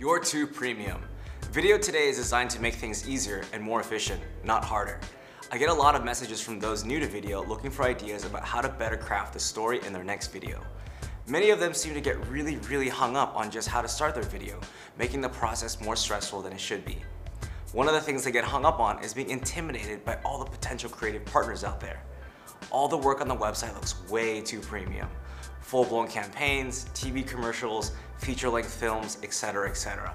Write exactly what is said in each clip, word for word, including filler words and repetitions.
You're Too Premium. Video today is designed to make things easier and more efficient, not harder. I get a lot of messages from those new to video looking for ideas about how to better craft the story in their next video. Many of them seem to get really, really hung up on just how to start their video, making the process more stressful than it should be. One of the things they get hung up on is being intimidated by all the potential creative partners out there. All the work on the website looks way too premium. Full-blown campaigns, T V commercials, feature-length films, et cetera, et cetera.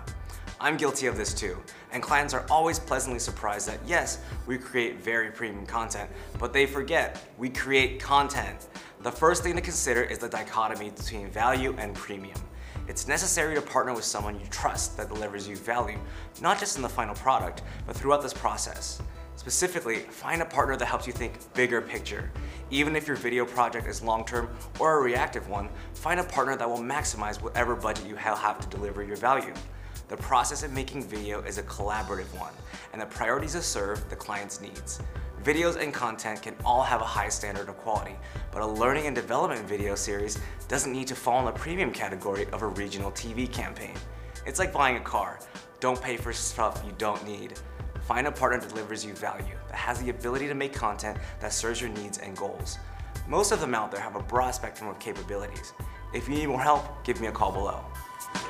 I'm guilty of this too, and clients are always pleasantly surprised that yes, we create very premium content, but they forget we create content. The first thing to consider is the dichotomy between value and premium. It's necessary to partner with someone you trust that delivers you value, not just in the final product, but throughout this process. Specifically, find a partner that helps you think bigger picture. Even if your video project is long-term or a reactive one, find a partner that will maximize whatever budget you have to deliver your value. The process of making video is a collaborative one, and the priorities that serve the client's needs. Videos and content can all have a high standard of quality, but a learning and development video series doesn't need to fall in the premium category of a regional T V campaign. It's like buying a car. Don't pay for stuff you don't need. Find a partner that delivers you value, that has the ability to make content that serves your needs and goals. Most of them out there have a broad spectrum of capabilities. If you need more help, give me a call below.